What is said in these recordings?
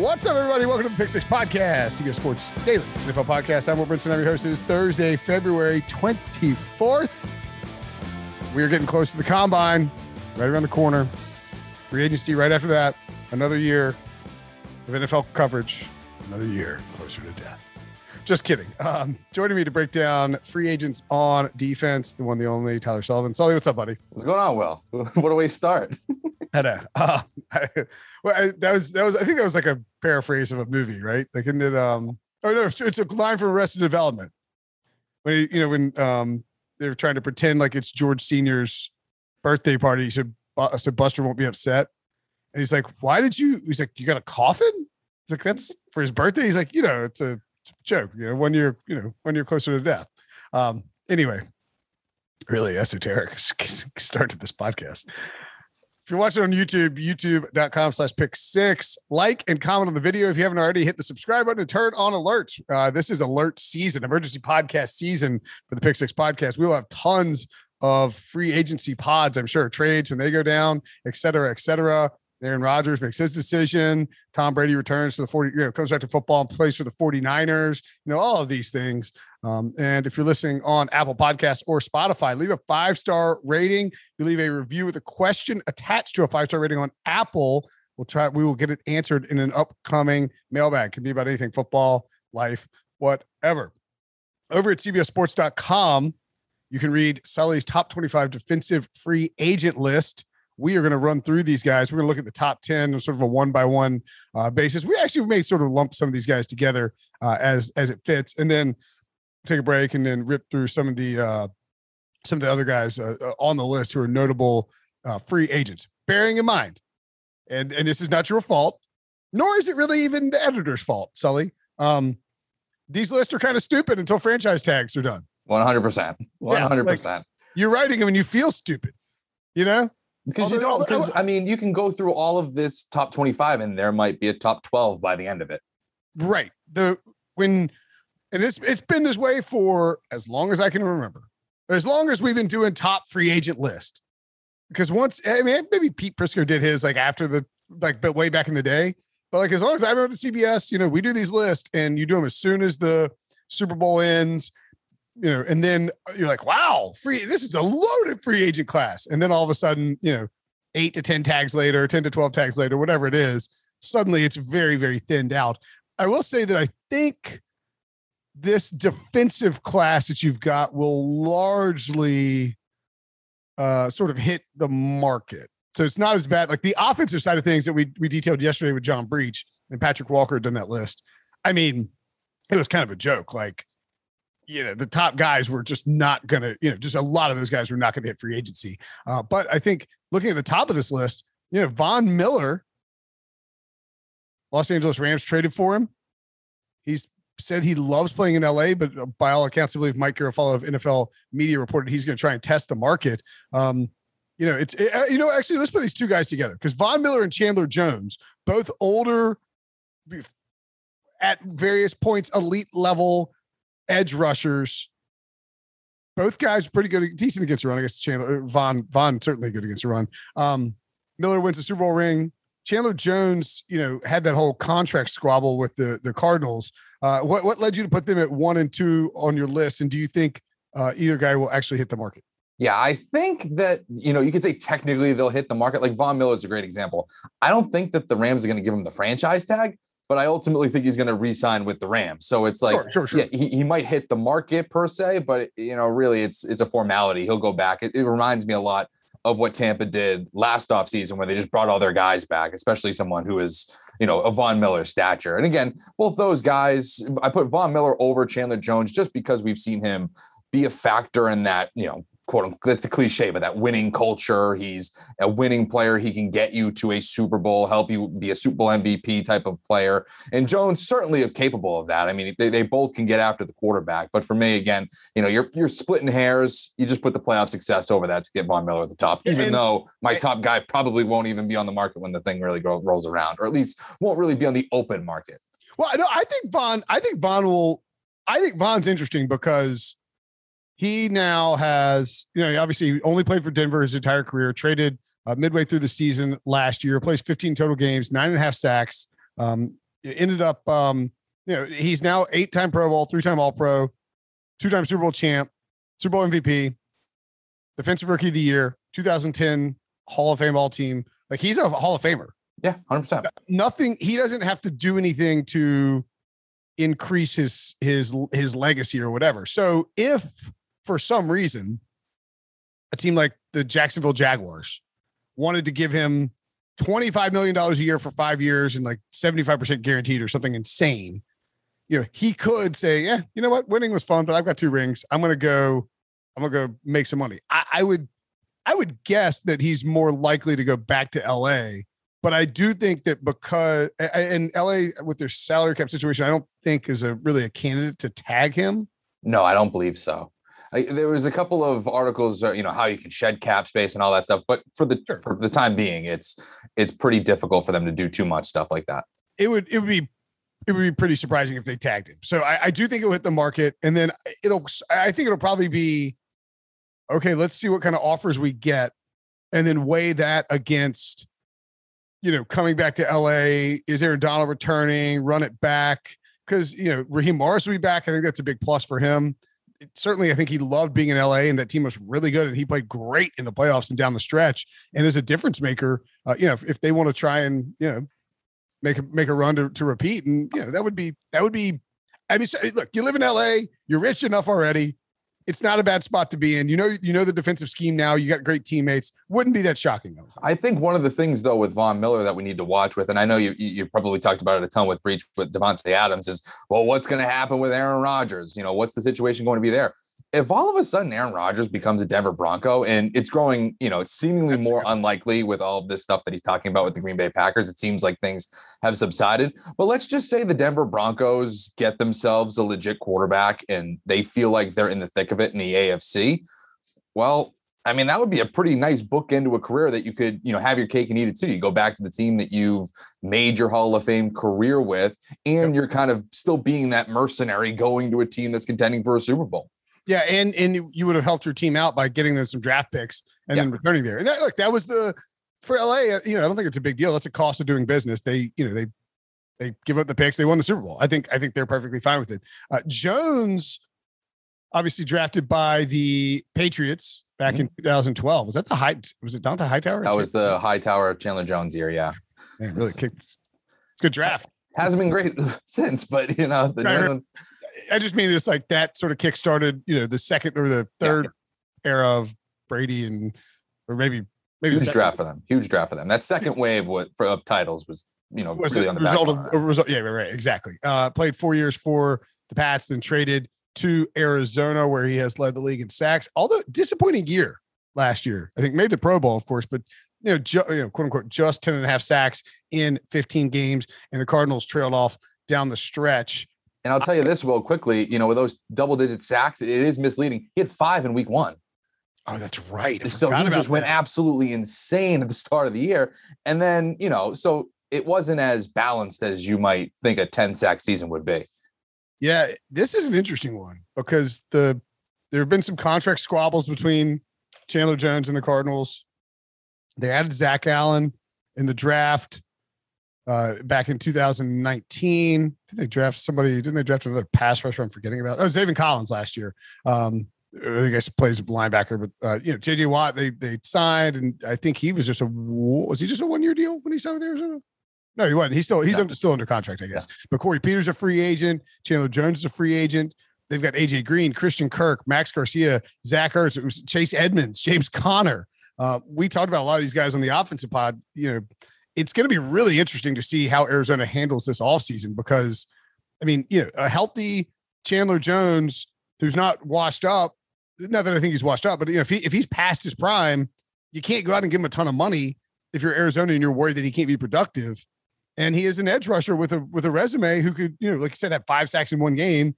What's up, everybody? Welcome to the Pick Six Podcast, CBS Sports Daily NFL Podcast. I'm Will Brinson. I'm your host. It is Thursday, February 24th. We are getting close to the Combine, right around the corner. Free agency right after that. Another year of NFL coverage. Another year closer to death. Just kidding. Joining me to break down free agents on defense, the one, the only, Tyler Sullivan. Sully, what's up, buddy? What's going on, Will? Where do we start? I think that was like a paraphrase of a movie, right? Like, isn't it? It's a line from Arrested Development when they're trying to pretend like it's George Senior's birthday party. He said, "So Buster won't be upset," and he's like, "Why did you?" He's like, "You got a coffin?" He's like, "That's for his birthday." He's like, it's a joke. One year closer to death." Anyway, really esoteric start to this podcast. If you're watching on YouTube, youtube.com/pick6, like and comment on the video. If you haven't already, hit the subscribe button and turn on alerts. This is alert season, emergency podcast season for the Pick Six Podcast. We will have tons of free agency pods, I'm sure, trades when they go down, et cetera, et cetera. Aaron Rodgers makes his decision. Tom Brady returns to the 40, comes back to football and plays for the 49ers, all of these things. And if you're listening on Apple Podcasts or Spotify, leave a 5-star rating. You leave a review with a question attached to a 5-star rating on Apple. We will get it answered in an upcoming mailbag. It can be about anything, football, life, whatever. Over at CBSports.com, you can read Sully's top 25 defensive free agent list. We are going to run through these guys. We're going to look at the top 10 on sort of a one-by-one basis. We actually may sort of lump some of these guys together as it fits, and then take a break and then rip through some of the other guys on the list who are notable free agents. Bearing in mind, and this is not your fault, nor is it really even the editor's fault, Sully. These lists are kind of stupid until franchise tags are done. 100%. 100%. Yeah, like, you're writing them and you feel stupid, Because you don't, you can go through all of this top 25 and there might be a top 12 by the end of it. Right. It's been this way for as long as I can remember, as long as we've been doing top free agent list, because maybe Pete Prisco did his but way back in the day, but as long as I remember CBS, we do these lists and you do them as soon as the Super Bowl ends. And then you're like, wow, this is a loaded free agent class. And then all of a sudden, 10 to 12 tags later, whatever it is, suddenly it's very, very thinned out. I will say that I think this defensive class that you've got will largely sort of hit the market. So it's not as bad. Like the offensive side of things that we detailed yesterday with John Breach and Patrick Walker had done that list. I mean, it was kind of a joke. The top guys were just not going to, just a lot of those guys were not going to hit free agency. But I think looking at the top of this list, Von Miller, Los Angeles Rams traded for him. He's said he loves playing in LA, but by all accounts, I believe Mike Garafalo of NFL Media reported he's going to try and test the market. Actually let's put these two guys together because Von Miller and Chandler Jones, both older at various points, elite level, edge rushers, both guys pretty good, decent against the run. I guess Chandler Von certainly good against the run. Miller wins the Super Bowl ring. Chandler Jones, had that whole contract squabble with the Cardinals. What led you to put them at 1 and 2 on your list? And do you think either guy will actually hit the market? Yeah, I think that, you could say technically they'll hit the market. Like Von Miller is a great example. I don't think that the Rams are going to give him the franchise tag, but I ultimately think he's going to re-sign with the Rams. So it's like, sure. Yeah, he might hit the market per se, but really it's a formality. He'll go back. It reminds me a lot of what Tampa did last offseason when they just brought all their guys back, especially someone who is, a Von Miller stature. And again, both those guys, I put Von Miller over Chandler Jones just because we've seen him be a factor in that, you know, quote unquote, that's a cliche, but that winning culture. He's a winning player. He can get you to a Super Bowl, help you be a Super Bowl MVP type of player. And Jones certainly is capable of that. I mean, they both can get after the quarterback. But for me, again, you know, you're splitting hairs. You just put the playoff success over that to get Von Miller at the top, even though my top guy probably won't even be on the market when the thing really rolls around, or at least won't really be on the open market. Well, no, I think Von's interesting because he now has, you know, he obviously only played for Denver his entire career, traded midway through the season last year, plays 15 total games, 9.5 sacks. Ended up, you know, he's now 8-time Pro Bowl, 3-time All-Pro, 2-time Super Bowl champ, Super Bowl MVP, Defensive Rookie of the Year, 2010 Hall of Fame All-Team. Like, he's a Hall of Famer. Yeah, 100%. Nothing, he doesn't have to do anything to increase his legacy or whatever. So if, for some reason, a team like the Jacksonville Jaguars wanted to give him $25 million a year for 5 years and like 75% guaranteed or something insane, you know, he could say, yeah, you know what? Winning was fun, but I've got 2 rings. I'm going to go make some money. I would guess that he's more likely to go back to LA, but I do think that because in LA with their salary cap situation, I don't think is really a candidate to tag him. No, I don't believe so. There was a couple of articles, you know, how you can shed cap space and all that stuff. But for the time being, it's pretty difficult for them to do too much stuff like that. It would be pretty surprising if they tagged him. So I do think it will hit the market, and then I think it'll probably be, okay, let's see what kind of offers we get, and then weigh that against, you know, coming back to LA. Is Aaron Donald returning? Run it back, because, you know, Raheem Morris will be back. I think that's a big plus for him. Certainly, I think he loved being in LA, and that team was really good, and he played great in the playoffs and down the stretch, and is a difference maker. You know, if they want to try and, you know, make a run to repeat, and, you know, that would be. I mean, so, look, you live in LA, you're rich enough already. It's not a bad spot to be in. You know the defensive scheme now. You got great teammates. Wouldn't be that shocking, though. I think one of the things, though, with Von Miller that we need to watch with, and I know you probably talked about it a ton with Breach with Devontae Adams, is, well, what's going to happen with Aaron Rodgers? You know, what's the situation going to be there? If all of a sudden Aaron Rodgers becomes a Denver Bronco, and it's growing, you know, it's seemingly more unlikely with all of this stuff that he's talking about with the Green Bay Packers. It seems like things have subsided, but let's just say the Denver Broncos get themselves a legit quarterback and they feel like they're in the thick of it in the AFC. Well, I mean, that would be a pretty nice bookend to a career that you could, you know, have your cake and eat it too. You go back to the team that you've made your Hall of Fame career with, and you're kind of still being that mercenary going to a team that's contending for a Super Bowl. Yeah, and you would have helped your team out by getting them some draft picks and then returning there. And that, look, that was for LA. You know, I don't think it's a big deal. That's a cost of doing business. They, you know, they give up the picks. They won the Super Bowl. I think they're perfectly fine with it. Jones, obviously drafted by the Patriots back in 2012. Was that the height? Was it Dante Hightower? That was the Hightower Chandler Jones year. Yeah, man, really kicked. It's a good draft. Hasn't been great since, but, you know, the. I just mean it's like that sort of kickstarted, you know, the second or the third era of Brady, and or maybe huge draft for them. Huge draft for them. That second wave of titles was, you know, was really on the result of a result. Yeah, right, exactly. Played 4 years for the Pats, then traded to Arizona, where he has led the league in sacks. Although disappointing year last year, I think made the Pro Bowl, of course, but, you know, quote unquote, just 10.5 sacks in 15 games, and the Cardinals trailed off down the stretch. And I'll tell you this real quickly, you know, with those double-digit sacks, it is misleading. He had 5 in week 1. Oh, that's right. So he just went absolutely insane at the start of the year. And then, you know, so it wasn't as balanced as you might think a 10-sack season would be. Yeah, this is an interesting one because there have been some contract squabbles between Chandler Jones and the Cardinals. They added Zach Allen in the draft. Back in 2019, didn't they draft another pass rusher? I'm forgetting about. Oh, Zaven Collins last year. I guess plays linebacker, but, you know, TJ Watt, they signed, and I think he was just a 1-year deal when he signed with Arizona? No, he wasn't. He's still under contract, I guess. Yeah. But Corey Peters, a free agent. Chandler Jones is a free agent. They've got AJ Green, Christian Kirk, Max Garcia, Zach Ertz, it was Chase Edmonds, James Conner. We talked about a lot of these guys on the offensive pod, you know. It's going to be really interesting to see how Arizona handles this offseason because, I mean, you know, a healthy Chandler Jones who's not washed up not that I think he's washed up, but you know, if he's past his prime, you can't go out and give him a ton of money if you're Arizona and you're worried that he can't be productive. And he is an edge rusher with a resume who could, you know, like you said, have 5 sacks in one game.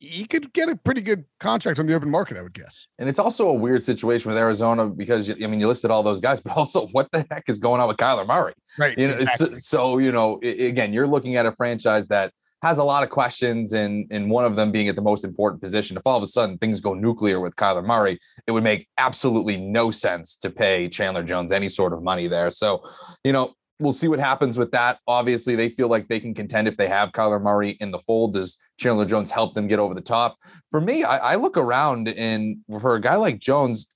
He could get a pretty good contract on the open market, I would guess. And it's also a weird situation with Arizona because, I mean, you listed all those guys, but also what the heck is going on with Kyler Murray? Right. You know, exactly. So, you know, again, you're looking at a franchise that has a lot of questions, and one of them being at the most important position. If all of a sudden things go nuclear with Kyler Murray, it would make absolutely no sense to pay Chandler Jones any sort of money there. So, you know, we'll see what happens with that. Obviously, they feel like they can contend if they have Kyler Murray in the fold. Does Chandler Jones help them get over the top? For me, I look around, and for a guy like Jones,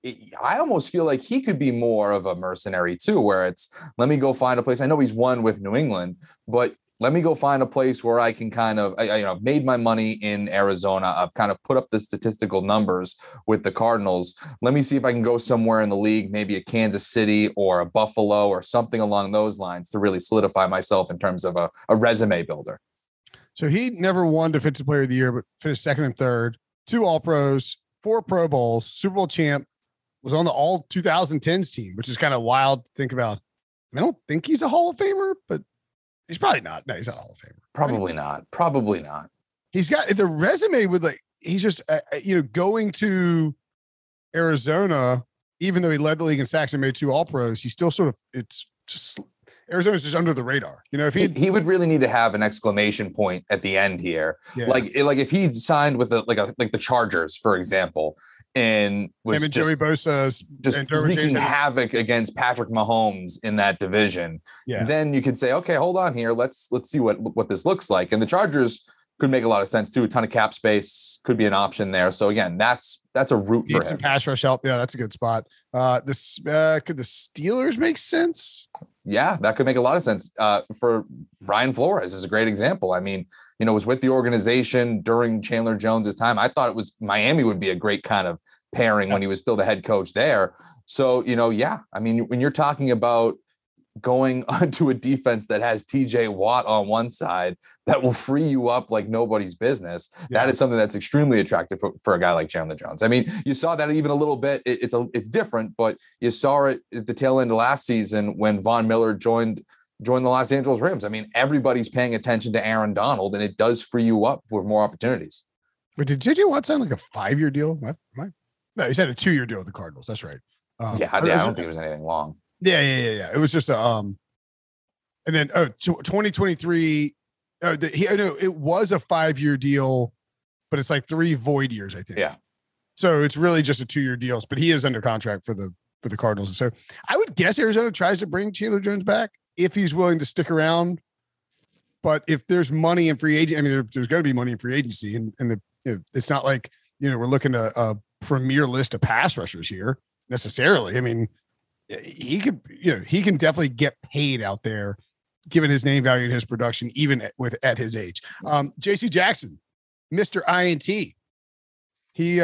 I almost feel like he could be more of a mercenary too, where it's, let me go find a place. I know he's won with New England, but let me go find a place where I can kind of, made my money in Arizona. I've kind of put up the statistical numbers with the Cardinals. Let me see if I can go somewhere in the league, maybe a Kansas City or a Buffalo or something along those lines to really solidify myself in terms of a resume builder. So he never won Defensive Player of the Year, but finished second and third, 2 All-Pros, 4 Pro Bowls, Super Bowl champ, was on the all 2010s team, which is kind of wild to think about. I don't think he's a Hall of Famer, but he's probably not. No, he's not a Hall of Famer. Probably not. He's got the resume with he's just, going to Arizona, even though he led the league in sacks and made 2 All-Pros, he's still sort of, it's just, Arizona's just under the radar. You know, if he would really need to have an exclamation point at the end here. Yeah. Like if he signed with the Chargers, for example, and was just Joey Bosa's just wreaking havoc against Patrick Mahomes in that division. Yeah. Then you could say, okay, hold on here. Let's see what this looks like. And the Chargers could make a lot of sense too. A ton of cap space could be an option there. So again, that's a route for him. Pass rush help. Yeah, that's a good spot. Could the Steelers make sense? Yeah, that could make a lot of sense. For Brian Flores is a great example. I mean, you know, was with the organization during Chandler Jones's time. I thought it was Miami would be a great kind of pairing when he was still the head coach there. So, you know, yeah, I mean, when you're talking about going onto a defense that has TJ Watt on one side that will free you up like nobody's business, that is something that's extremely attractive for a guy like Chandler Jones. I mean, you saw that even a little bit. It's different, but you saw it at the tail end of last season when Von Miller joined the Los Angeles Rams. I mean, everybody's paying attention to Aaron Donald, and it does free you up for more opportunities. But did JJ Watt sign like a 5-year deal? No, he said a 2-year deal with the Cardinals. That's right. I don't think it was anything long. Yeah. It was just and then 2023. It was a 5-year deal, but it's like 3 void years, I think. Yeah. So it's really just a 2-year deal, but he is under contract for the Cardinals. So I would guess Arizona tries to bring Chandler Jones back if he's willing to stick around. But if there's money in free agency, I mean, there's going to be money in free agency, and it's not like we're looking at a premier list of pass rushers here necessarily. I mean, he can definitely get paid out there, given his name value and his production, even at his age. JC Jackson, Mr. INT, he came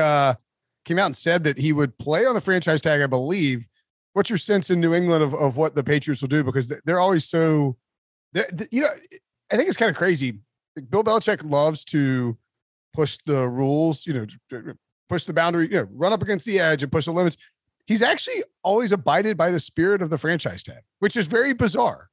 out and said that he would play on the franchise tag, I believe. What's your sense in New England of what the Patriots will do? Because they're always so, I think it's kind of crazy. Bill Belichick loves to push the rules, push the boundary, run up against the edge and push the limits. He's actually always abided by the spirit of the franchise tag, which is very bizarre.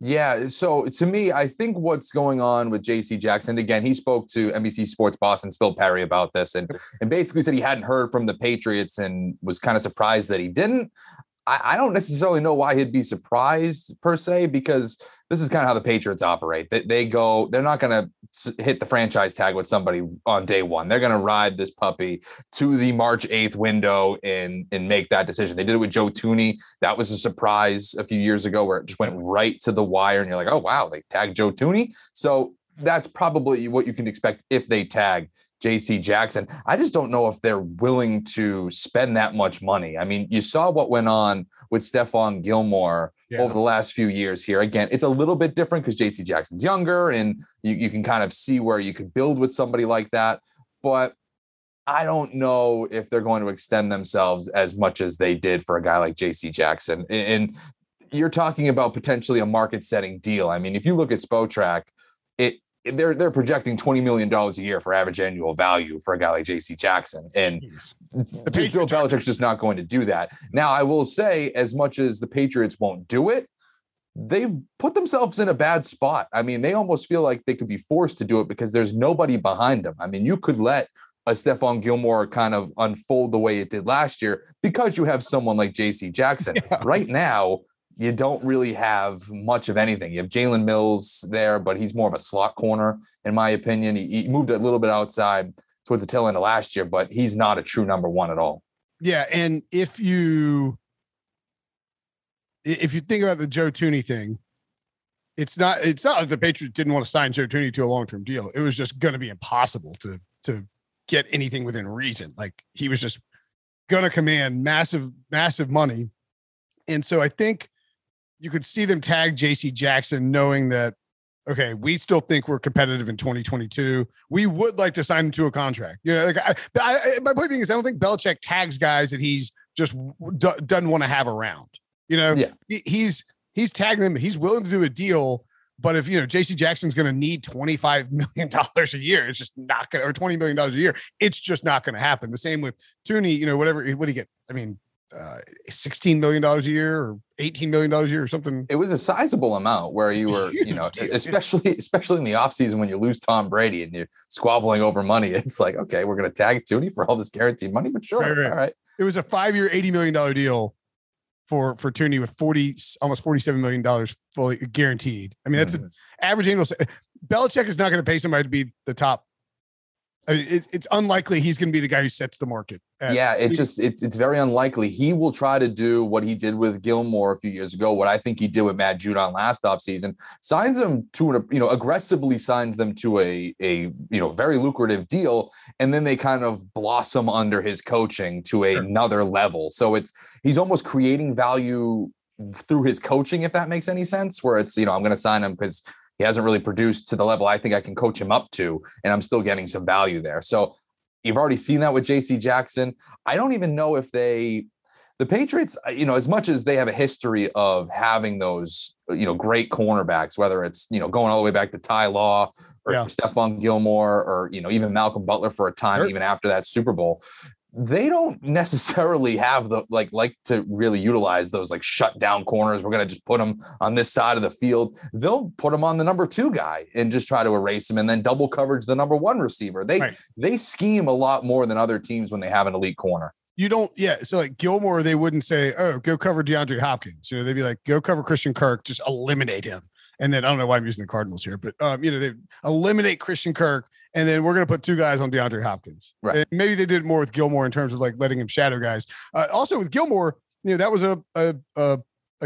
Yeah. So to me, I think what's going on with JC Jackson, again, he spoke to NBC Sports Boston's Phil Perry about this and basically said he hadn't heard from the Patriots and was kind of surprised that he didn't. I don't necessarily know why he'd be surprised per se, because this is kind of how the Patriots operate. They're not going to hit the franchise tag with somebody on day one. They're going to ride this puppy to the March 8th window and make that decision. They did it with Joe Thuney. That was a surprise a few years ago where it just went right to the wire and you're like, oh, wow, they tagged Joe Thuney. So that's probably what you can expect if they tag JC Jackson. I just don't know if they're willing to spend that much money. I mean, you saw what went on with Stephon Gilmore over the last few years here. Again, it's a little bit different because JC Jackson's younger and you can kind of see where you could build with somebody like that. But I don't know if they're going to extend themselves as much as they did for a guy like JC Jackson. And you're talking about potentially a market setting deal. I mean, if you look at Spotrac, they're projecting $20 million a year for average annual value for a guy like JC Jackson. And Bill Belichick's just not going to do that. Now, I will say, as much as the Patriots won't do it, they've put themselves in a bad spot. I mean, they almost feel like they could be forced to do it because there's nobody behind them. I mean, you could let a Stephon Gilmore kind of unfold the way it did last year because you have someone like JC Jackson. Yeah. Right now, you don't really have much of anything. You have Jalen Mills there, but he's more of a slot corner, in my opinion. He moved a little bit outside towards the tail end of last year, but he's not a true number one at all. Yeah, and if you think about the Joe Thuney thing, it's not like the Patriots didn't want to sign Joe Thuney to a long-term deal. It was just going to be impossible to get anything within reason. Like, he was just going to command massive, massive money. And so I think you could see them tag JC Jackson knowing that, okay, we still think we're competitive in 2022. We would like to sign him to a contract. You know, like my point being is I don't think Belichick tags guys that he's just doesn't want to have around. You know, yeah. He's tagging them. He's willing to do a deal, but if, you know, JC Jackson's going to need $25 million a year, it's just not going to, or $20 million a year, it's just not going to happen. The same with Thuney, you know, what do you get? I mean, $16 million a year or $18 million a year or something. It was a sizable amount where you were, you know, especially in the offseason when you lose Tom Brady and you're squabbling over money. It's like, okay, we're going to tag Thuney for all this guaranteed money, but sure. All right. It was a 5-year, $80 million deal for Thuney with almost $47 million fully guaranteed. I mean, that's an average annual. Belichick is not going to pay somebody to be the top. I mean, it's unlikely he's going to be the guy who sets the market. It's very unlikely. He will try to do what he did with Gilmore a few years ago, what I think he did with Matt Judon last offseason, signs them to an, you know, aggressively signs them to a, you know, very lucrative deal. And then they kind of blossom under his coaching to another level. So he's almost creating value through his coaching, if that makes any sense, where it's, you know, I'm going to sign him because he hasn't really produced to the level I think I can coach him up to, and I'm still getting some value there. So you've already seen that with JC Jackson. I don't even know if the Patriots, you know, as much as they have a history of having those, you know, great cornerbacks, whether it's, you know, going all the way back to Ty Law or Stephon Gilmore or, you know, even Malcolm Butler for a time, even after that Super Bowl, they don't necessarily have the like to really utilize those like shut down corners. We're going to just put them on this side of the field. They'll put them on the number two guy and just try to erase him and then double coverage the number one receiver. They scheme a lot more than other teams when they have an elite corner. You don't. Yeah. So like Gilmore, they wouldn't say, oh, go cover DeAndre Hopkins. You know, they'd be like, go cover Christian Kirk, just eliminate him. And then I don't know why I'm using the Cardinals here, but you know, they eliminate Christian Kirk. And then we're going to put two guys on DeAndre Hopkins. Right. And maybe they did more with Gilmore in terms of like letting him shadow guys. Also with Gilmore, you know, that was a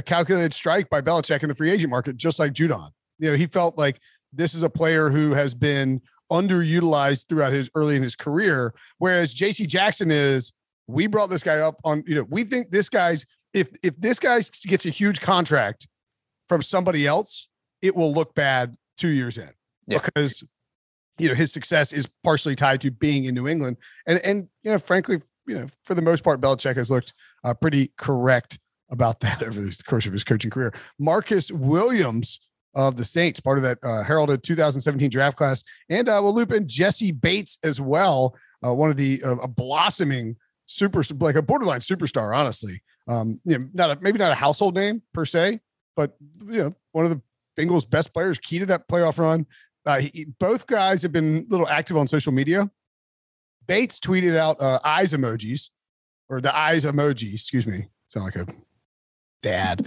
calculated strike by Belichick in the free agent market, just like Judon. You know, he felt like this is a player who has been underutilized throughout his early in his career. Whereas JC Jackson is, we brought this guy up on, you know, we think this guy's, if this guy gets a huge contract from somebody else, it will look bad 2 years in because, you know, his success is partially tied to being in New England. And, you know, frankly, you know, for the most part, Belichick has looked pretty correct about that over the course of his coaching career. Marcus Williams of the Saints, part of that heralded 2017 draft class. And we'll loop in Jesse Bates as well. One of the a blossoming like a borderline superstar, honestly. You know, maybe not a household name per se, but, you know, one of the Bengals' best players, key to that playoff run. Both guys have been a little active on social media. Bates tweeted out the eyes emoji, excuse me. Sound like a dad,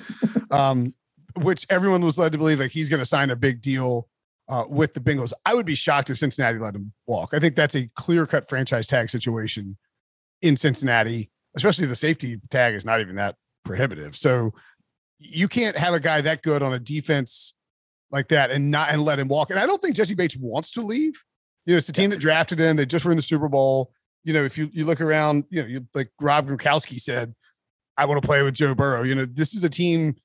which everyone was led to believe like he's going to sign a big deal with the Bengals. I would be shocked if Cincinnati let him walk. I think that's a clear-cut franchise tag situation in Cincinnati, especially the safety tag is not even that prohibitive. So you can't have a guy that good on a defense like that and let him walk. And I don't think Jesse Bates wants to leave. You know, it's the team that drafted him. They just were in the Super Bowl. You know, if you look around, you know, like Rob Gronkowski said, I want to play with Joe Burrow. You know, this is a team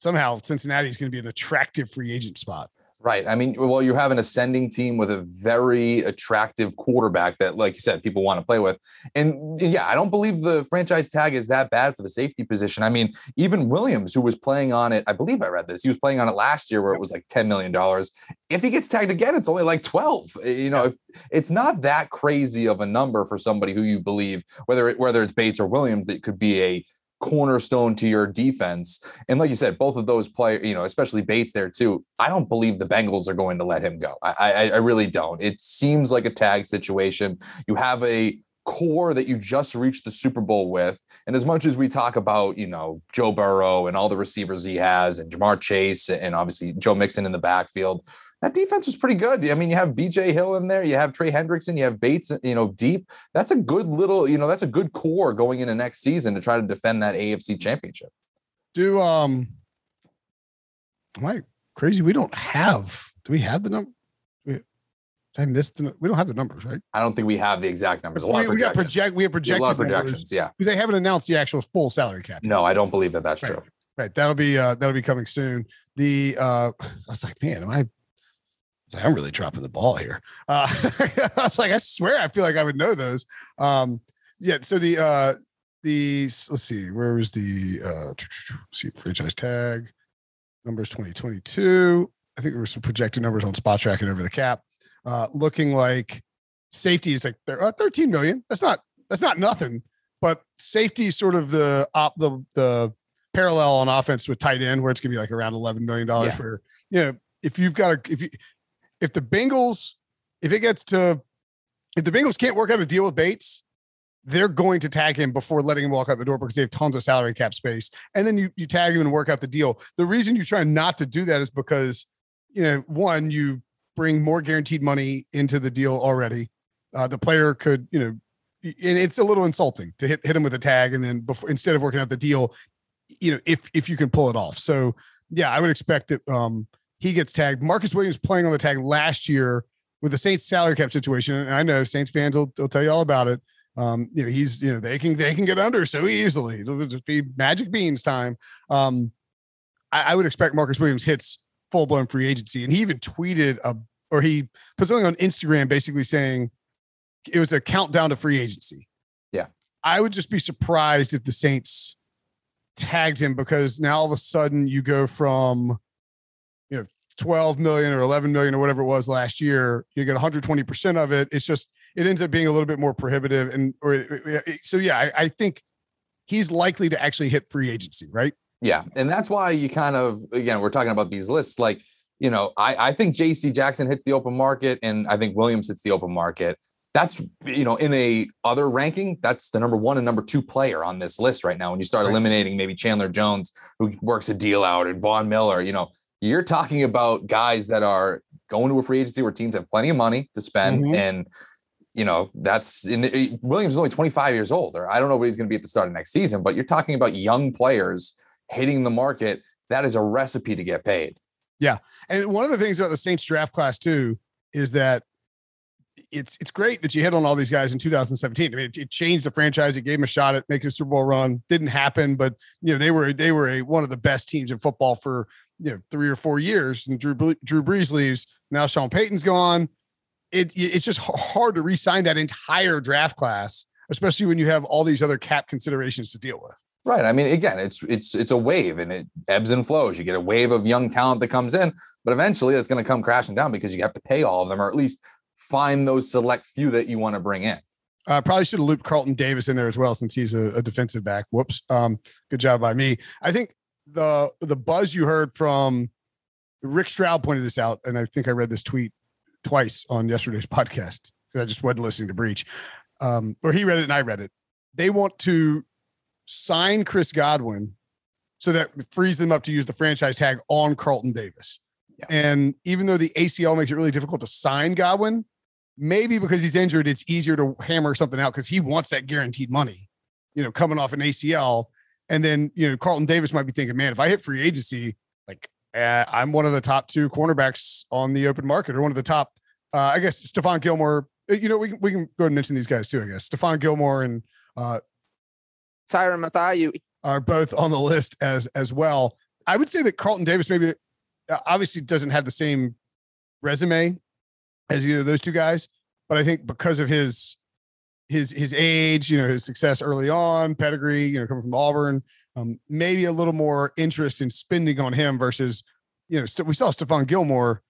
somehow Cincinnati is going to be an attractive free agent spot. Right. I mean, well, you have an ascending team with a very attractive quarterback that, like you said, people want to play with. And yeah, I don't believe the franchise tag is that bad for the safety position. I mean, even Williams, who was playing on it, I believe I read this, he was playing on it last year where it was like $10 million. If he gets tagged again, it's only like 12, you know, it's not that crazy of a number for somebody who you believe, whether it's Bates or Williams, that could be a cornerstone to your defense. And like you said, both of those players, you know, especially Bates there too, I don't believe the Bengals are going to let him go. I really don't. It seems like a tag situation. You have a core that you just reached the Super Bowl with. And as much as we talk about, you know, Joe Burrow and all the receivers he has and Jamar Chase and obviously Joe Mixon in the backfield, that defense was pretty good. I mean, you have BJ Hill in there, you have Trey Hendrickson, you have Bates, you know, deep. That's a good little, you know, that's a good core going into next season to try to defend that AFC championship. Am I crazy? Do we have the number? We don't have the numbers, right? I don't think we have the exact numbers. We have projections. Yeah. Because they haven't announced the actual full salary cap. No, I don't believe that that's true. Right. That'll be coming soon. I was like, man, I'm really dropping the ball here. I was like, I swear, I feel like I would know those. Yeah. So let's see, where was the, franchise tag numbers 2022. I think there were some projected numbers on Spot Track and Over the Cap, looking like safety is like 13 million. That's not nothing, but safety is sort of the parallel on offense with tight end, where it's gonna be like around $11 million for, you know, if the Bengals can't work out a deal with Bates, they're going to tag him before letting him walk out the door because they have tons of salary cap space. And then you tag him and work out the deal. The reason you try not to do that is because, you know, one, you bring more guaranteed money into the deal already. The player could, you know, and it's a little insulting to hit him with a tag. And then instead of working out the deal, you know, if you can pull it off. So yeah, I would expect that, he gets tagged. Marcus Williams playing on the tag last year with the Saints salary cap situation. And I know Saints fans will tell you all about it. You know, he's, you know, they can get under so easily. It'll just be magic beans time. I would expect Marcus Williams hits full blown free agency. And he even tweeted he put something on Instagram, basically saying it was a countdown to free agency. Yeah. I would just be surprised if the Saints tagged him, because now all of a sudden you go from 12 million or 11 million or whatever it was last year, you get 120% of it. It's just, it ends up being a little bit more prohibitive. I think he's likely to actually hit free agency, right? Yeah. And that's why you kind of, again, we're talking about these lists. Like, you know, I think JC Jackson hits the open market and I think Williams hits the open market. That's, you know, in a other ranking, that's the number one and number two player on this list right now. When you start eliminating maybe Chandler Jones, who works a deal out, and Von Miller, you know, you're talking about guys that are going to a free agency where teams have plenty of money to spend. Mm-hmm. And, you know, Williams is only 25 years old, or I don't know what he's going to be at the start of next season, but you're talking about young players hitting the market. That is a recipe to get paid. Yeah. And one of the things about the Saints draft class too, is that it's great that you hit on all these guys in 2017. I mean, it changed the franchise. It gave them a shot at making a Super Bowl run. Didn't happen, but you know, they were one of the best teams in football for, 3 or 4 years, and Drew Brees leaves. Now Sean Payton's gone. It's just hard to re-sign that entire draft class, especially when you have all these other cap considerations to deal with. Right. I mean, again, it's a wave, and it ebbs and flows. You get a wave of young talent that comes in, but eventually it's going to come crashing down because you have to pay all of them, or at least find those select few that you want to bring in. I probably should have looped Carlton Davis in there as well, since he's a defensive back. Whoops. Good job by me. I think the buzz you heard from Rick Stroud pointed this out, and I think I read this tweet twice on yesterday's podcast because I just wasn't listening to Breach, or he read it and I read it. They want to sign Chris Godwin so that frees them up to use the franchise tag on Carlton Davis. Yeah. And even though the ACL makes it really difficult to sign Godwin, maybe because he's injured, it's easier to hammer something out because he wants that guaranteed money, coming off an ACL. And then, Carlton Davis might be thinking, man, if I hit free agency, like I'm one of the top two cornerbacks on the open market, or one of the top, I guess, Stephon Gilmore. We can go ahead and mention these guys too, I guess. Stephon Gilmore and Tyron Mathieu are both on the list as well. I would say that Carlton Davis maybe obviously doesn't have the same resume as either of those two guys, but I think because of his age, you know, his success early on, pedigree, you know, coming from Auburn, maybe a little more interest in spending on him versus, you know, we saw Stephon Gilmore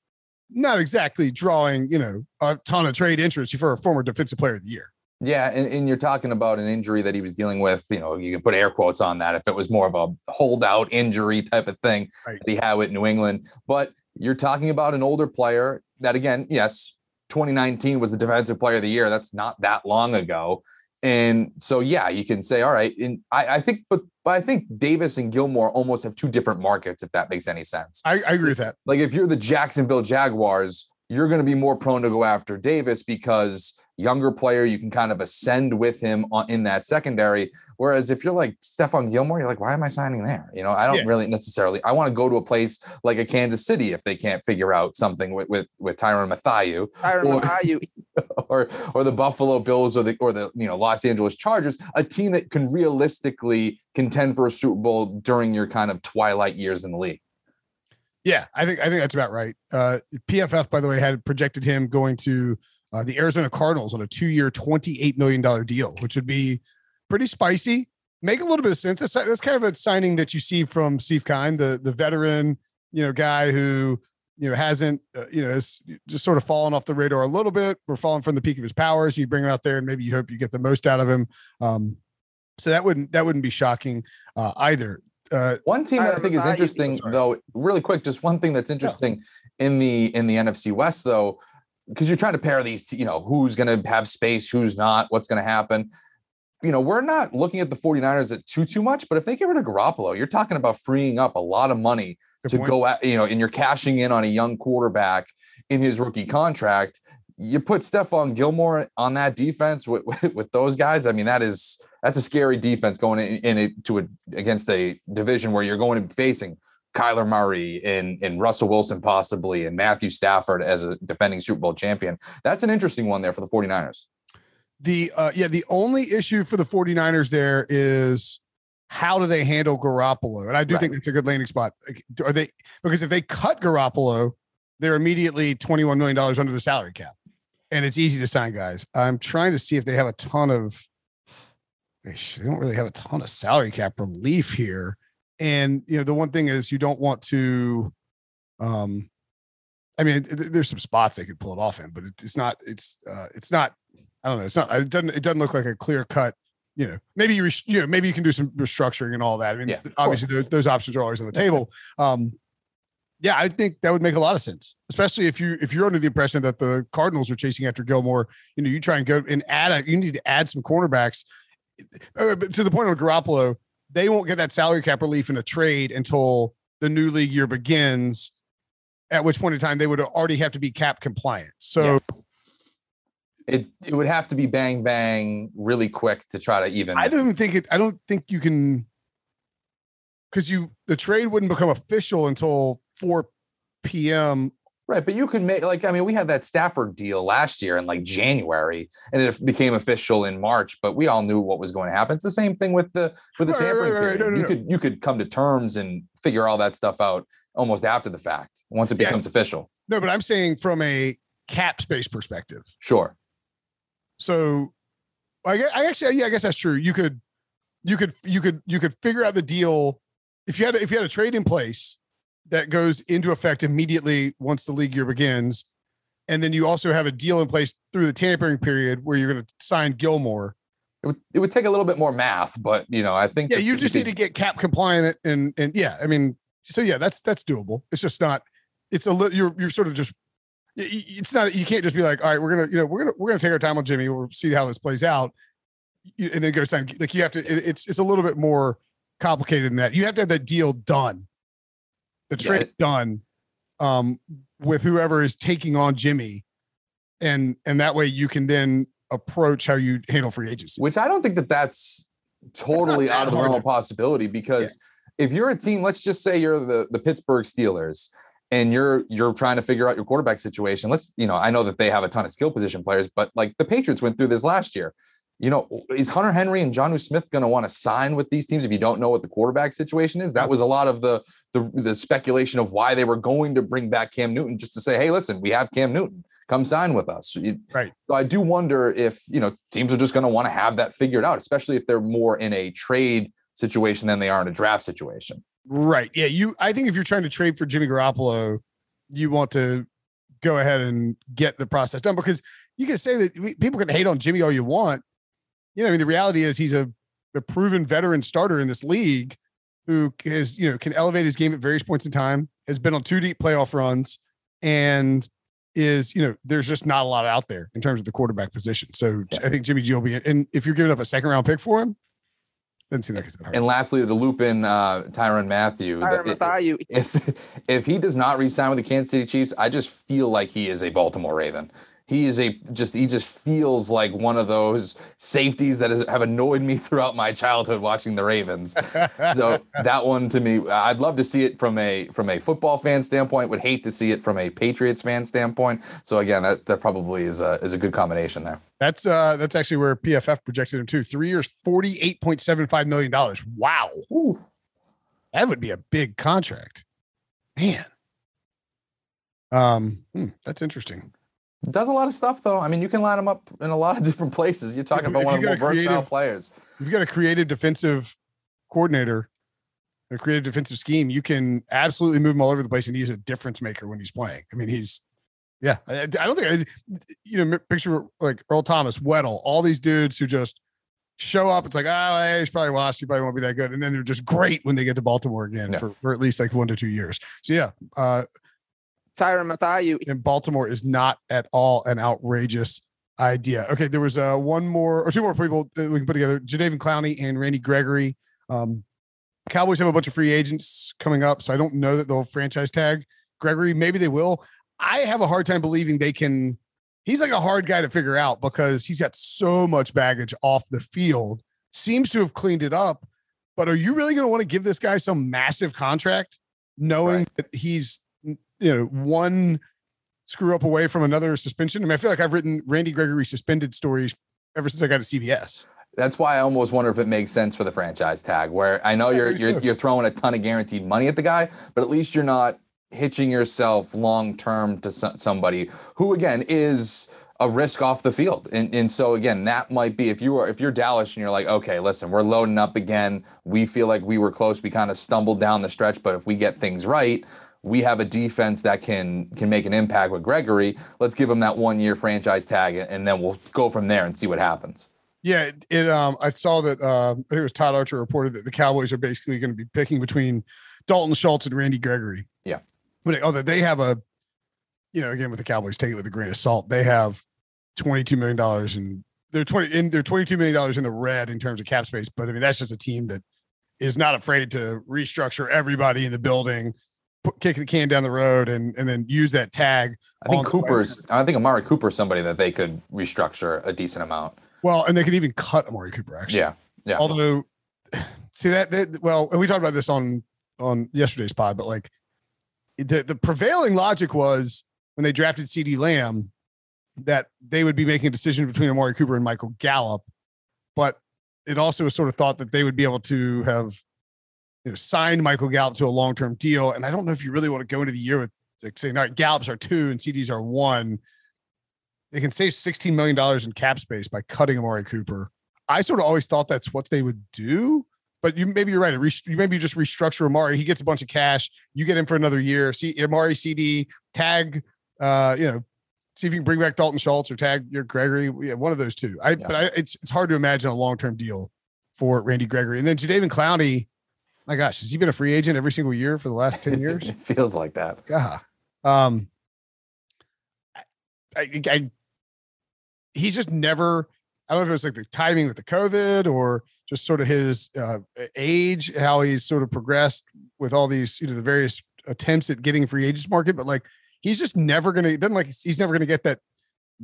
not exactly drawing, you know, a ton of trade interest for a former defensive player of the year. Yeah. And you're talking about an injury that he was dealing with, you know, you can put air quotes on that if it was more of a holdout injury type of thing right. that he had with New England. But you're talking about an older player that, again, yes, 2019 was the defensive player of the year. That's not that long ago. And so, yeah, you can say, all right. And I think Davis and Gilmore almost have two different markets, if that makes any sense. I agree with that. Like if you're the Jacksonville Jaguars, you're going to be more prone to go after Davis because younger player, you can kind of ascend with him in that secondary. Whereas if you're like Stephon Gilmore, you're like, why am I signing there? You know, I don't really necessarily, I want to go to a place like a Kansas City if they can't figure out something with Tyrann Mathieu or the Buffalo Bills or the you know, Los Angeles Chargers, a team that can realistically contend for a Super Bowl during your kind of twilight years in the league. Yeah, I think that's about right. PFF, by the way, had projected him going to the Arizona Cardinals on a 2-year, $28 million deal, which would be pretty spicy. Make a little bit of sense. That's kind of a signing that you see from Steve Keim, the veteran, you know, guy who, you know, hasn't, you know, has just sort of fallen off the radar a little bit. We're falling from the peak of his powers. You bring him out there, and maybe you hope you get the most out of him. So that wouldn't be shocking either. One team that I think is interesting, though, really quick, just one thing that's interesting in the NFC West, though, because you're trying to pair these, you know, who's going to have space, who's not, what's going to happen. You know, we're not looking at the 49ers at too much, but if they get rid of Garoppolo, you're talking about freeing up a lot of money to go at, you know, and you're cashing in on a young quarterback in his rookie contract. You put Stephon Gilmore on that defense with those guys. I mean, that's a scary defense going against a division where you're going to be facing Kyler Murray and Russell Wilson, possibly, and Matthew Stafford as a defending Super Bowl champion. That's an interesting one there for the 49ers. The only issue for the 49ers there is how do they handle Garoppolo? And I do think that's a good landing spot. Because if they cut Garoppolo, they're immediately $21 million under the salary cap. And it's easy to sign guys. I'm trying to see if they have a ton of. They don't really have a ton of salary cap relief here. And, you know, the one thing is you don't want to. I mean, there's some spots they could pull it off in, but it's not. I don't know. It's not. It doesn't look like a clear cut. You know, maybe you can do some restructuring and all that. I mean, obviously those options are always on the table. Yeah, I think that would make a lot of sense, especially if you're under the impression that the Cardinals are chasing after Gilmore. You know, you try and go and you need to add some cornerbacks. But to the point of Garoppolo, they won't get that salary cap relief in a trade until the new league year begins, at which point in time they would already have to be cap compliant. So it would have to be bang bang really quick to try to even. I don't think you can. Because the trade wouldn't become official until 4 p.m. Right, but you could make we had that Stafford deal last year in January, and it became official in March. But we all knew what was going to happen. It's the same thing with the tampering theory. You could come to terms and figure all that stuff out almost after the fact once it becomes official. No, but I'm saying from a cap space perspective. Sure. So, I guess that's true. You could figure out the deal. If you had a trade in place that goes into effect immediately once the league year begins, and then you also have a deal in place through the tampering period where you're going to sign Gilmore, it would take a little bit more math, but you know, I think you just need to get cap compliant and that's doable. It's just not. It's a little. You're sort of just. It's not. You can't just be like, all right, we're gonna take our time on Jimmy. We'll see how this plays out, and then go sign. Like you have to. It's a little bit more complicated than that. You have to have that deal done, the trade done with whoever is taking on Jimmy, and that way you can then approach how you handle free agency, which I don't think that's totally out of the realm of possibility, because if you're a team, let's just say you're the Pittsburgh Steelers and you're trying to figure out your quarterback situation. I know that they have a ton of skill position players, but like the Patriots went through this last year. you know, is Hunter Henry and Jonnu Smith going to want to sign with these teams if you don't know what the quarterback situation is? That was a lot of the speculation of why they were going to bring back Cam Newton, just to say, hey, listen, we have Cam Newton, come sign with us. Right. So I do wonder if, you know, teams are just going to want to have that figured out, especially if they're more in a trade situation than they are in a draft situation. Right. Yeah. I think if you're trying to trade for Jimmy Garoppolo, you want to go ahead and get the process done, because you can say that people can hate on Jimmy all you want. You know, I mean, the reality is he's a proven veteran starter in this league who has, you know, can elevate his game at various points in time, has been on two deep playoff runs, and is, you know, there's just not a lot out there in terms of the quarterback position. So yeah. I think Jimmy G will be, and if you're giving up a second round pick for him, doesn't seem like it's that hard. And lastly, the loop in Tyrann Mathieu. If he does not re-sign with the Kansas City Chiefs, I just feel like he is a Baltimore Raven. He is he just feels like one of those safeties that have annoyed me throughout my childhood watching the Ravens. So that one to me, I'd love to see it from a football fan standpoint, would hate to see it from a Patriots fan standpoint. So again, that probably is a good combination there. That's actually where PFF projected him to. 3 years, $48.75 million. Wow. Ooh. That would be a big contract, man. That's interesting. Does a lot of stuff, though. I mean, you can line them up in a lot of different places. You're talking about one of the more versatile players. If you've got a creative defensive coordinator, a creative defensive scheme, you can absolutely move him all over the place, and he's a difference maker when he's playing. I mean, I don't think, you know, picture like Earl Thomas, Weddle, all these dudes who just show up. It's like, oh, he's probably washed. He probably won't be that good. And then they're just great when they get to Baltimore again for at least like 1 to 2 years. So, yeah. Tyrann Mathieu in Baltimore is not at all an outrageous idea. Okay, there was two more people that we can put together: Jadeveon Clowney and Randy Gregory. Cowboys have a bunch of free agents coming up, so I don't know that they'll franchise tag Gregory. Maybe they will. I have a hard time believing they can. He's like a hard guy to figure out because he's got so much baggage off the field. Seems to have cleaned it up, but are you really going to want to give this guy some massive contract, knowing that he's, you know, one screw up away from another suspension? I mean, I feel like I've written Randy Gregory suspended stories ever since I got to CBS. That's why I almost wonder if it makes sense for the franchise tag, where I know you're throwing a ton of guaranteed money at the guy, but at least you're not hitching yourself long-term to somebody who, again, is a risk off the field. And so again, that might be, if you're Dallas and you're like, okay, listen, we're loading up again. We feel like we were close. We kind of stumbled down the stretch, but if we get things right, we have a defense that can make an impact with Gregory. Let's give him that 1 year franchise tag, and then we'll go from there and see what happens. Yeah, I saw that I think it was Todd Archer reported that the Cowboys are basically going to be picking between Dalton Schultz and Randy Gregory. Yeah, but although they have a, you know, again with the Cowboys, take it with a grain of salt. They have $22 million, and they're $22 million in the red in terms of cap space. But I mean, that's just a team that is not afraid to restructure everybody in the building, kick the can down the road and then use that tag. I think Amari Cooper's somebody that they could restructure a decent amount. Well, and they could even cut Amari Cooper, actually. Yeah. Yeah. Although see and we talked about this on yesterday's pod, but like the prevailing logic was when they drafted CeeDee Lamb that they would be making a decision between Amari Cooper and Michael Gallup. But it also was sort of thought that they would be able to have, you know, signed Michael Gallup to a long-term deal. And I don't know if you really want to go into the year with like saying, all right, Gallups are two and CDs are one. They can save $16 million in cap space by cutting Amari Cooper. I sort of always thought that's what they would do, but maybe you're right. Maybe you just restructure Amari. He gets a bunch of cash. You get him for another year. See Amari, CD, tag, you know, see if you can bring back Dalton Schultz or tag your Gregory. Yeah, one of those two. It's hard to imagine a long-term deal for Randy Gregory. And then Jadeveon Clowney, my gosh, has he been a free agent every single year for the last 10 years? It feels like that. Yeah. He's just never, I don't know if it was like the timing with the COVID or just sort of his age, how he's sort of progressed with all these, you know, the various attempts at getting free agents market, but like, he's just never going to get that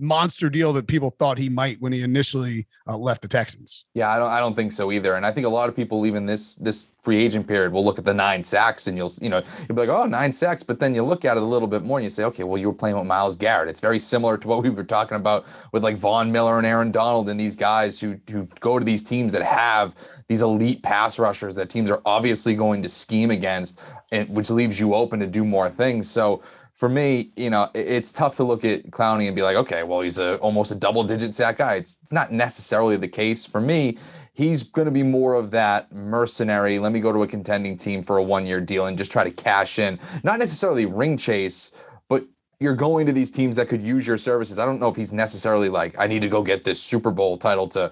monster deal that people thought he might when he initially left the Texans. Yeah, I don't think so either. And I think a lot of people, even this free agent period, will look at the 9 sacks and you'll be like, oh, 9 sacks. But then you look at it a little bit more and you say, okay, well, you were playing with Myles Garrett. It's very similar to what we were talking about with like Von Miller and Aaron Donald and these guys who go to these teams that have these elite pass rushers that teams are obviously going to scheme against, and which leaves you open to do more things. So for me, it's tough to look at Clowney and be like, okay, well, he's almost a double-digit sack guy. It's not necessarily the case. For me, he's going to be more of that mercenary, let me go to a contending team for a one-year deal and just try to cash in. Not necessarily ring chase, but you're going to these teams that could use your services. I don't know if he's necessarily like, I need to go get this Super Bowl title to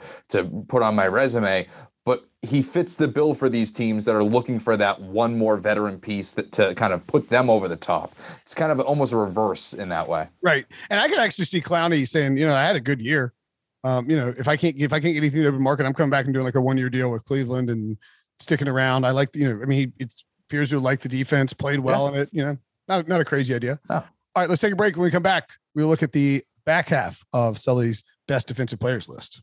put on my resume, but he fits the bill for these teams that are looking for that one more veteran piece to kind of put them over the top. It's kind of almost a reverse in that way. Right. And I could actually see Clowney saying, I had a good year. If I can't get anything to open market, I'm coming back and doing like a one-year deal with Cleveland and sticking around. I like, it appears to like the defense, played well in it, not a crazy idea. No. All right, let's take a break. When we come back, we'll look at the back half of Sully's best defensive players list.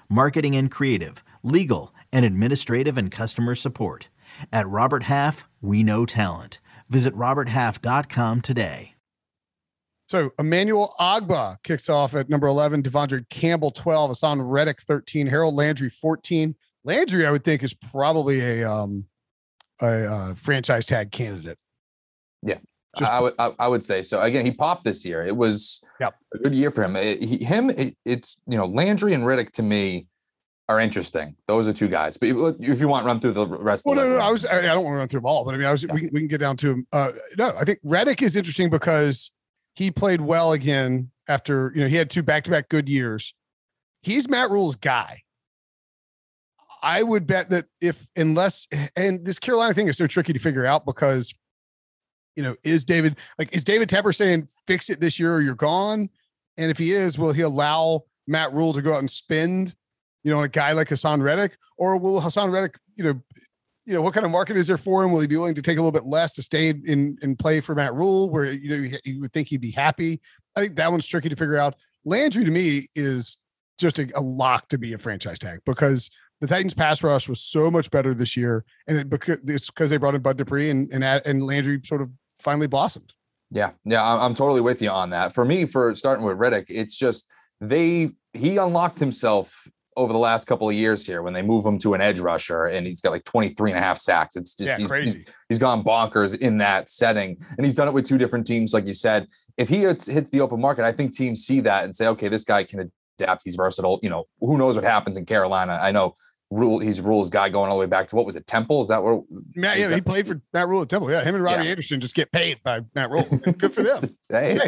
marketing and creative, legal, and administrative and customer support. At Robert Half, we know talent. Visit roberthalf.com today. So Emmanuel Ogbah kicks off at number 11, Devondre Campbell 12, Haason Reddick 13, Harold Landry 14. Landry, I would think, is probably a franchise tag candidate. Yeah. I would say so. Again, he popped this year. It was a good year for him. Landry and Riddick to me are interesting. Those are two guys. But if you want, run through the rest. No. I don't want to run through them all. But I mean, we can get down to him. I think Riddick is interesting because he played well again after he had 2 back-to-back good years. He's Matt Rule's guy. I would bet that unless this Carolina thing is so tricky to figure out because. Is David Tepper saying fix it this year or you're gone? And if he is, will he allow Matt Rule to go out and spend, on a guy like Haason Reddick? Or will Haason Reddick, what kind of market is there for him? Will he be willing to take a little bit less to stay in and play for Matt Rule where, you would think he'd be happy? I think that one's tricky to figure out. Landry to me is just a lock to be a franchise tag because the Titans pass rush was so much better this year. And because they brought in Bud Dupree and Landry sort of finally blossomed. Yeah, I'm totally with you on that. For me, for starting with Riddick, it's just he unlocked himself over the last couple of years here when they move him to an edge rusher and he's got like 23.5 sacks. It's just crazy. He's gone bonkers in that setting. And he's done it with 2 different teams. Like you said, if he hits the open market, I think teams see that and say, okay, this guy can adapt. He's versatile. Who knows what happens in Carolina? I know Rule, he's Rule's guy going all the way back to what was it, Temple? Is that where Matt? Yeah, he played for Matt Rule at Temple. Yeah, him and Robbie Anderson just get paid by Matt Rule. Good for them. Hey.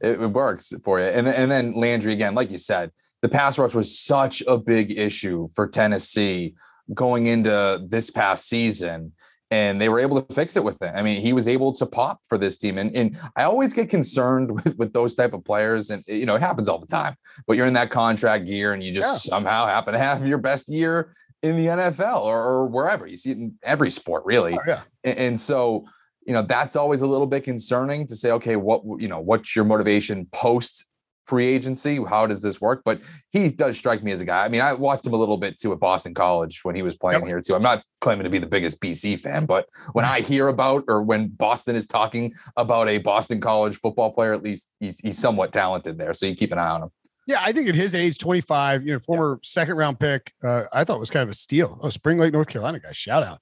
It works for you. And then Landry again, like you said, the pass rush was such a big issue for Tennessee going into this past season. And they were able to fix it with it. I mean, he was able to pop for this team. And I always get concerned with those type of players. And, you know, it happens all the time. But you're in that contract year and you just somehow happen to have your best year in the NFL or wherever. You see it in every sport, really. Oh, yeah. And so, you know, that's always a little bit concerning to say, okay, what's your motivation post free agency? How does this work? But he does strike me as a guy. I mean, I watched him a little bit too at Boston College when he was playing here too. I'm not claiming to be the biggest BC fan, but when I hear about, or when Boston is talking about a Boston College football player, at least he's somewhat talented there. So you keep an eye on him. Yeah. I think at his age, 25, you know, former second round pick, I thought was kind of a steal. Oh, Spring Lake, North Carolina guy, shout out.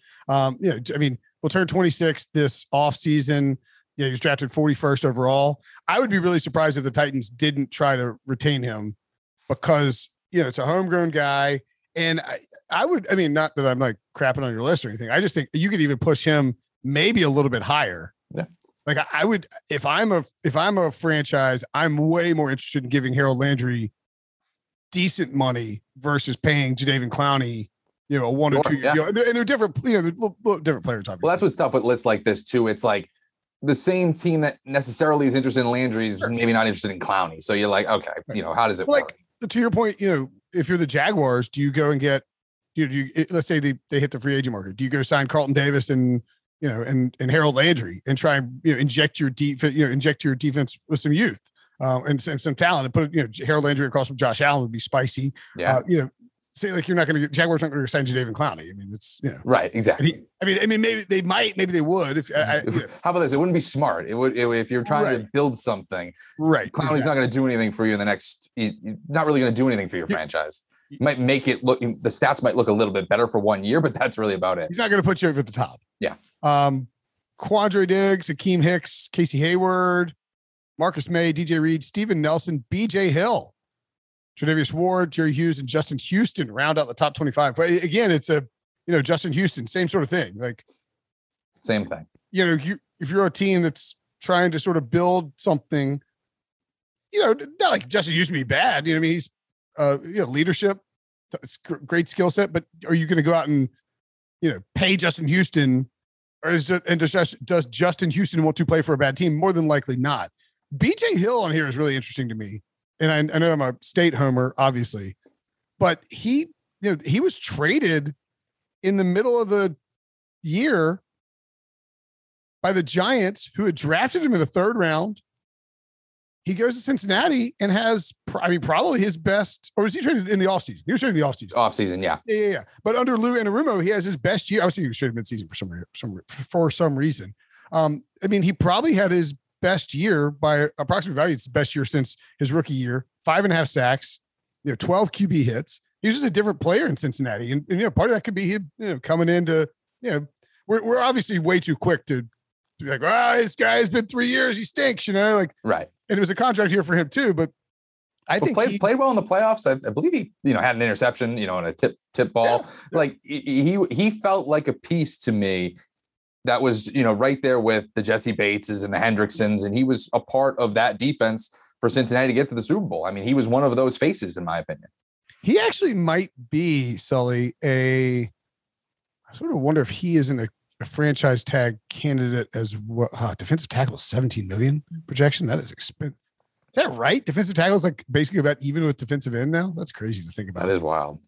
You know, I mean, we'll turn 26 this off season. Yeah, he was drafted 41st overall. I would be really surprised if the Titans didn't try to retain him because, you know, it's a homegrown guy. And I mean, not that I'm like crapping on your list or anything. I just think you could even push him maybe a little bit higher. Yeah. Like I would, if I'm a franchise, I'm way more interested in giving Harold Landry decent money versus paying Jadeveon Clowney, you know, a one or 2 year deal. And they're different, you know, they're little different players. Obviously. Well, that's what's tough with lists like this too. It's like, the same team that necessarily is interested in Landry is maybe not interested in Clowney. So you're like, okay, you know, how does it work? To your point, you know, if you're the Jaguars, do you go and get, let's say they hit the free agent market. Do you go sign Carlton Davis and, you know, and Harold Landry and try and, you know, inject your defense with some youth and some talent and put, you know, Harold Landry across from Josh Allen would be spicy. Yeah. You know, say like you're not going to get Jaguars not going to sign Jadeveon Clowney. I mean, it's, you know, right. Exactly. I mean, maybe they would, if how about this? It wouldn't be smart. If you're trying to build something, right. Clowney's not going to do anything for you in the next, not really going to do anything for your franchise. You might make it look, the stats might look a little bit better for 1 year, but that's really about it. He's not going to put you over the top. Yeah. Quandre Diggs, Akeem Hicks, Casey Hayward, Marcus May, DJ Reed, Steven Nelson, BJ Hill, Tre'Davious Ward, Jerry Hughes, and Justin Houston round out the top 25. But again, it's a, you know, Justin Houston, same sort of thing. Like same thing. You know, if you're a team that's trying to sort of build something, you know, not like Justin Houston be bad. You know, I mean, he's you know, leadership, it's great skill set. But are you going to go out and, you know, pay Justin Houston, or does Justin Houston want to play for a bad team? More than likely not. BJ Hill on here is really interesting to me. And I know I'm a state homer, obviously, but he, you know, he was traded in the middle of the year by the Giants, who had drafted him in the third round. He goes to Cincinnati and has, I mean, probably his best, or was he traded in the offseason? He was traded in the offseason. Offseason, yeah. Yeah. But under Lou Anarumo, he has his best year. I was thinking he was traded midseason for some reason. I mean, he probably had his best year by approximate value. It's the best year since his rookie year, 5.5 sacks, you know, 12 QB hits. He's just a different player in Cincinnati. And, you know, part of that could be him, you know, coming into, you know, we're obviously way too quick to be like, oh, this guy has been 3 years. He stinks, you know, like, right. And it was a contract here for him too, but I think he played well in the playoffs. I believe he, you know, had an interception, you know, and a tip ball. Yeah. Like he felt like a piece to me. That was, you know, right there with the Jesse Bateses and the Hendricksons. And he was a part of that defense for Cincinnati to get to the Super Bowl. I mean, he was one of those faces, in my opinion. He actually might be, Sully, I sort of wonder if he isn't a franchise tag candidate as well. Defensive tackle, $17 million projection. That is expensive. Is that right? Defensive tackle is like basically about even with defensive end now. That's crazy to think about. That is wild.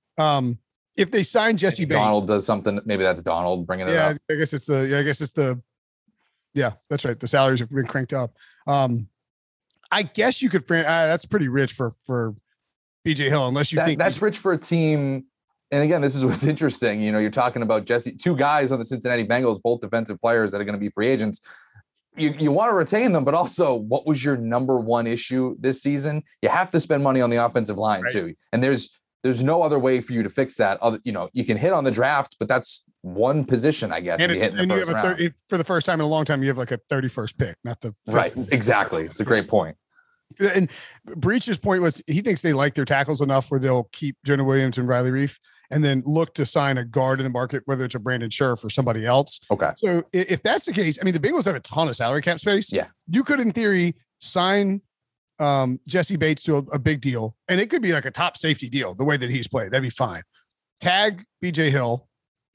If they sign Jesse Bates, Donald does something. Maybe that's Donald bringing it up. I guess it's that's right. The salaries have been cranked up. I guess you could. That's pretty rich for BJ Hill, unless you think that's rich for a team. And again, this is what's interesting. You know, you're talking about two guys on the Cincinnati Bengals, both defensive players that are going to be free agents. You want to retain them, but also what was your number one issue this season? You have to spend money on the offensive line too, and there's no other way for you to fix that. Other, you know, you can hit on the draft, but that's one position, I guess. For the first time in a long time, you have like a 31st pick, not the right. Exactly. It's a great point. And Breach's point was he thinks they like their tackles enough where they'll keep Jonah Williams and Riley Reef and then look to sign a guard in the market, whether it's a Brandon Scherff or somebody else. Okay. So if that's the case, I mean, the Bengals have a ton of salary cap space. Yeah. You could, in theory, sign Jesse Bates to a big deal, and it could be like a top safety deal the way that he's played. That'd be fine. Tag BJ Hill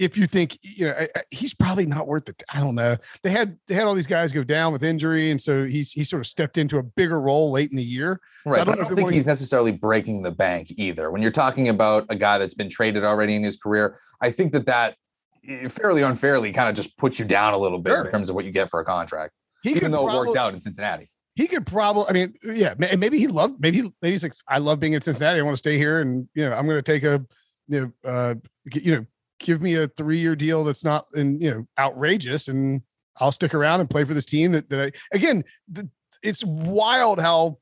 if you think, you know, he's probably not worth it. I don't know. They had all these guys go down with injury, and so he sort of stepped into a bigger role late in the year. Right. So I don't think he's necessarily breaking the bank either. When you're talking about a guy that's been traded already in his career, I think that fairly unfairly kind of just puts you down a little bit in terms of what you get for a contract, even though it worked out in Cincinnati. He could probably, I mean, yeah, maybe he loved, maybe he's like, I love being in Cincinnati. I want to stay here. And, you know, I'm going to take a, you know, give me a 3-year deal that's not, in, you know, outrageous, and I'll stick around and play for this team that it's wild how,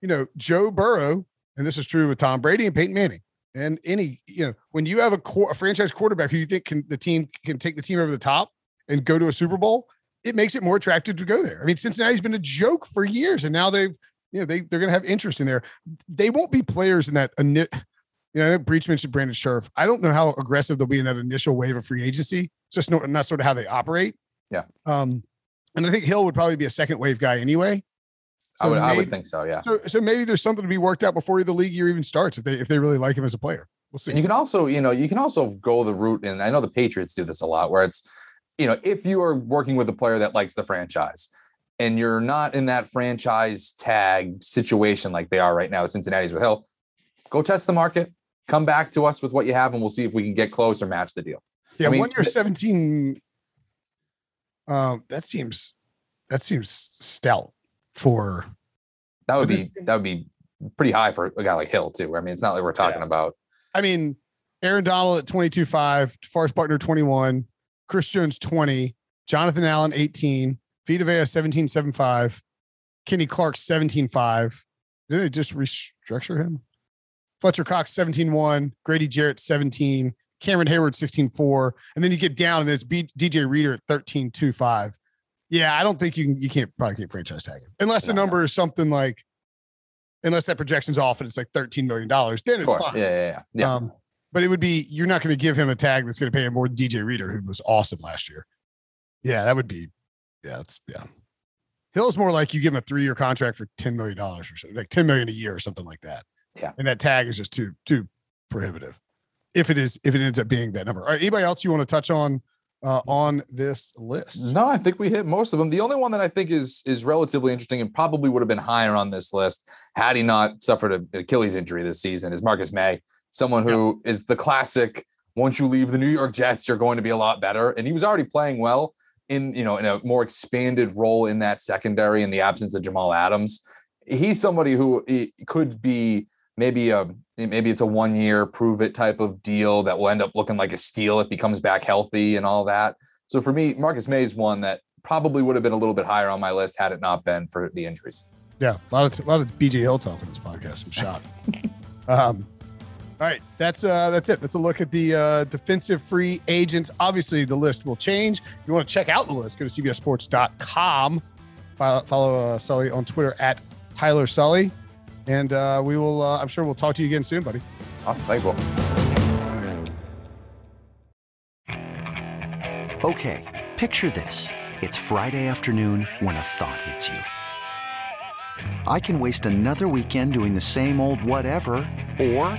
you know, Joe Burrow, and this is true with Tom Brady and Peyton Manning and any, you know, when you have a franchise quarterback who you think can take the team over the top and go to a Super Bowl, it makes it more attractive to go there. I mean, Cincinnati's been a joke for years, and now they're going to have interest in there. They won't be players in that. You know, Breach mentioned Brandon Scherf. I don't know how aggressive they'll be in that initial wave of free agency. It's just not sort of how they operate. Yeah. And I think Hill would probably be a second wave guy anyway. So I would think so. Yeah. So maybe there's something to be worked out before the league year even starts, if they really like him as a player. We'll see. And you can also go the route, and I know the Patriots do this a lot, where it's, you know, if you are working with a player that likes the franchise and you're not in that franchise tag situation like they are right now, Cincinnati's with Hill, go test the market, come back to us with what you have, and we'll see if we can get close or match the deal. Yeah, I mean, 1 year, 17. That seems stout for. That would be pretty high for a guy like Hill too. I mean, it's not like we're talking about. I mean, Aaron Donald at 22.5, Forrest Buckner 21. Chris Jones 20, Jonathan Allen 18, Vita Vea 17.75, Kenny Clark 17.5. Did they just restructure him? Fletcher Cox 17.1, Grady Jarrett 17, Cameron Hayward 16.4, and then you get down and it's DJ Reader at 13.25. Yeah, I don't think you can't franchise tagging unless the number is something like, unless that projection's off and it's like $13 million, then it's fine. Yeah. But it would be, you're not going to give him a tag that's going to pay him more than DJ Reader, who was awesome last year. Yeah, that would be, yeah, that's, yeah. Hill's more like you give him a 3-year contract for $10 million or something, like $10 million a year or something like that. Yeah. And that tag is just too prohibitive if it ends up being that number. All right, anybody else you want to touch on this list? No, I think we hit most of them. The only one that I think is relatively interesting and probably would have been higher on this list had he not suffered an Achilles injury this season is Marcus May. Someone who is the classic, once you leave the New York Jets, you're going to be a lot better. And he was already playing well in a more expanded role in that secondary in the absence of Jamal Adams. He's somebody who could be maybe it's a 1-year prove it type of deal that will end up looking like a steal if he comes back healthy and all that. So for me, Marcus May is one that probably would have been a little bit higher on my list had it not been for the injuries. Yeah, a lot of BJ Hill talk in this podcast. I'm shocked. All right, that's it. That's a look at the defensive free agents. Obviously, the list will change. If you want to check out the list, go to CBSports.com. Follow Sully on Twitter at Tyler Sully. And we will. I'm sure we'll talk to you again soon, buddy. Awesome. Thanks, Will. Okay, picture this. It's Friday afternoon when a thought hits you. I can waste another weekend doing the same old whatever, or